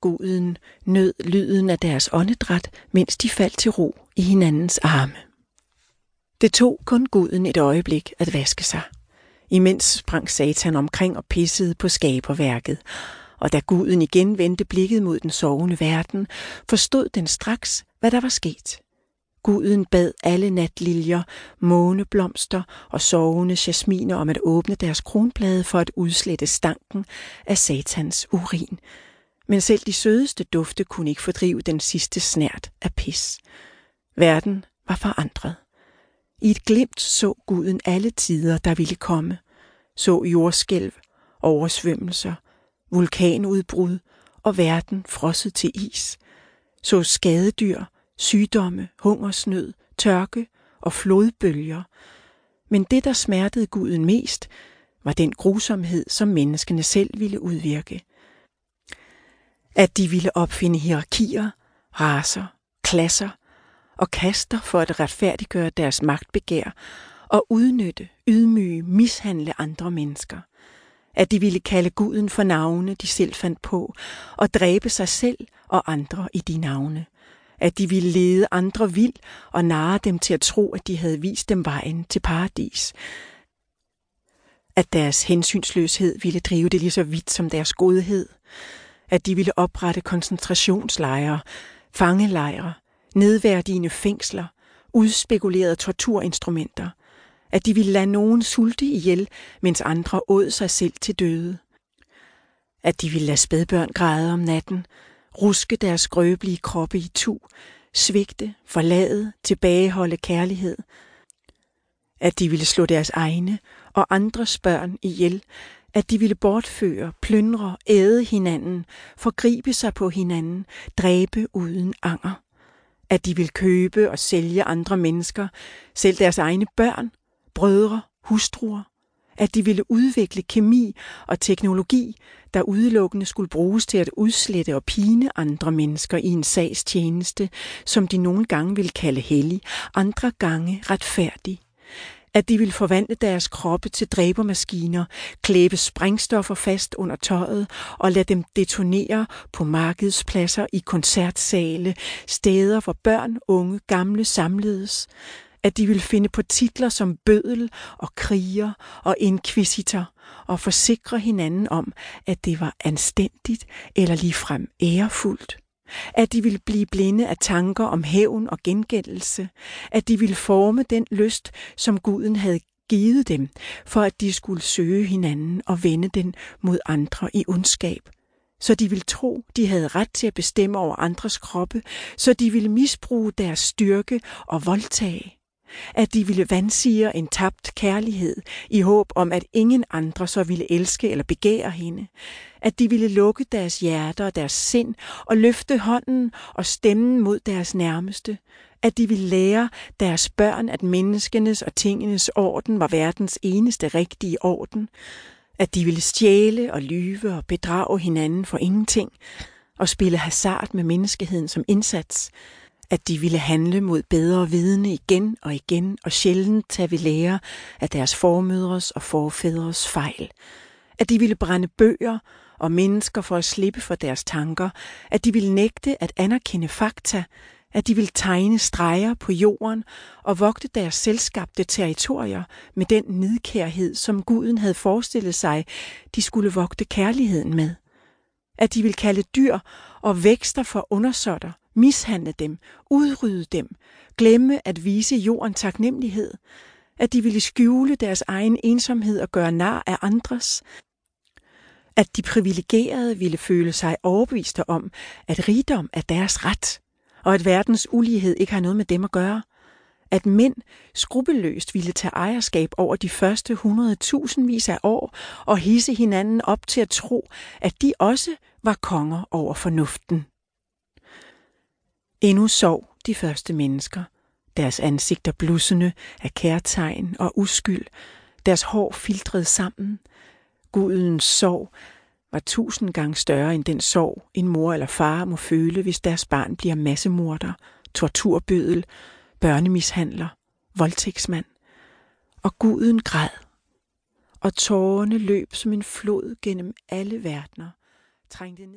Guden nød lyden af deres åndedræt, mens de faldt til ro i hinandens arme. Det tog kun guden et øjeblik at vaske sig. Imens sprang Satan omkring og pissede på skaberværket, og da guden igen vendte blikket mod den sovende verden, forstod den straks, hvad der var sket. Guden bad alle natliljer, måneblomster og sovende jasminer om at åbne deres kronblade for at udslette stanken af Satans urin. Men selv de sødeste dufte kunne ikke fordrive den sidste snert af pis. Verden var forandret. I et glimt så guden alle tider, der ville komme. Så jordskælv, oversvømmelser, vulkanudbrud og verden frosset til is. Så skadedyr, sygdomme, hungersnød, tørke og flodbølger. Men det, der smertede guden mest, var den grusomhed, som menneskene selv ville udvirke. At de ville opfinde hierarkier, racer, klasser og kaster for at retfærdiggøre deres magtbegær og udnytte, ydmyge, mishandle andre mennesker. At de ville kalde guden for navne, de selv fandt på, og dræbe sig selv og andre i de navne. At de ville lede andre vild og narre dem til at tro, at de havde vist dem vejen til paradis. At deres hensynsløshed ville drive det lige så vidt som deres godhed. At de ville oprette koncentrationslejre, fangelejre, nedværdigende fængsler, udspekulerede torturinstrumenter. At de ville lade nogen sulte ihjel, mens andre åd sig selv til døde. At de ville lade spædbørn græde om natten, ruske deres skrøbelige kroppe i tu, svigte, forlade, tilbageholde kærlighed. At de ville slå deres egne og andres børn ihjel. At de ville bortføre, plyndre, æde hinanden, forgribe sig på hinanden, dræbe uden anger. At de ville købe og sælge andre mennesker, selv deres egne børn, brødre, hustruer. At de ville udvikle kemi og teknologi, der udelukkende skulle bruges til at udslette og pine andre mennesker i en sags tjeneste, som de nogle gange ville kalde hellig, andre gange retfærdig. At de ville forvandle deres kroppe til dræbermaskiner, klæbe sprængstoffer fast under tøjet og lade dem detonere på markedspladser, i koncertsale, steder hvor børn, unge, gamle samledes. At de ville finde på titler som bøddel og kriger og inkvisitor og forsikre hinanden om, at det var anstændigt eller ligefrem ærefuldt. At de ville blive blinde af tanker om hævn og gengældelse, at de ville forme den lyst, som guden havde givet dem, for at de skulle søge hinanden og vende den mod andre i ondskab. Så de ville tro, de havde ret til at bestemme over andres kroppe, så de ville misbruge deres styrke og voldtage. At de ville vansige en tabt kærlighed i håb om, at ingen andre så ville elske eller begære hende. At de ville lukke deres hjerter og deres sind og løfte hånden og stemmen mod deres nærmeste. At de ville lære deres børn, at menneskenes og tingenes orden var verdens eneste rigtige orden. At de ville stjæle og lyve og bedrage hinanden for ingenting og spille hasard med menneskeheden som indsats. At de ville handle mod bedre vidne igen og igen og sjældent tage ved lære af deres formødres og forfædres fejl. At de ville brænde bøger og mennesker for at slippe for deres tanker. At de ville nægte at anerkende fakta. At de ville tegne streger på jorden og vogte deres selvskabte territorier med den nidkærhed, som guden havde forestillet sig, de skulle vogte kærligheden med. At de ville kalde dyr og vækster for undersåtter, mishandle dem, udrydde dem, glemme at vise jorden taknemmelighed, at de ville skjule deres egen ensomhed og gøre nar af andres, at de privilegerede ville føle sig overbeviste om, at rigdom er deres ret, og at verdens ulighed ikke har noget med dem at gøre, at mænd skrupelløst ville tage ejerskab over de første 100.000 af år og hisse hinanden op til at tro, at de også var konger over fornuften. Endnu sov de første mennesker, deres ansigter blussende af kærtegn og uskyld, deres hår filtrede sammen. Gudens sorg var 1000 gange større end den sorg, en mor eller far må føle, hvis deres barn bliver massemorder, torturbøddel, børnemishandler, voldtægtsmand. Og guden græd, og tårerne løb som en flod gennem alle verdener, trængte ned.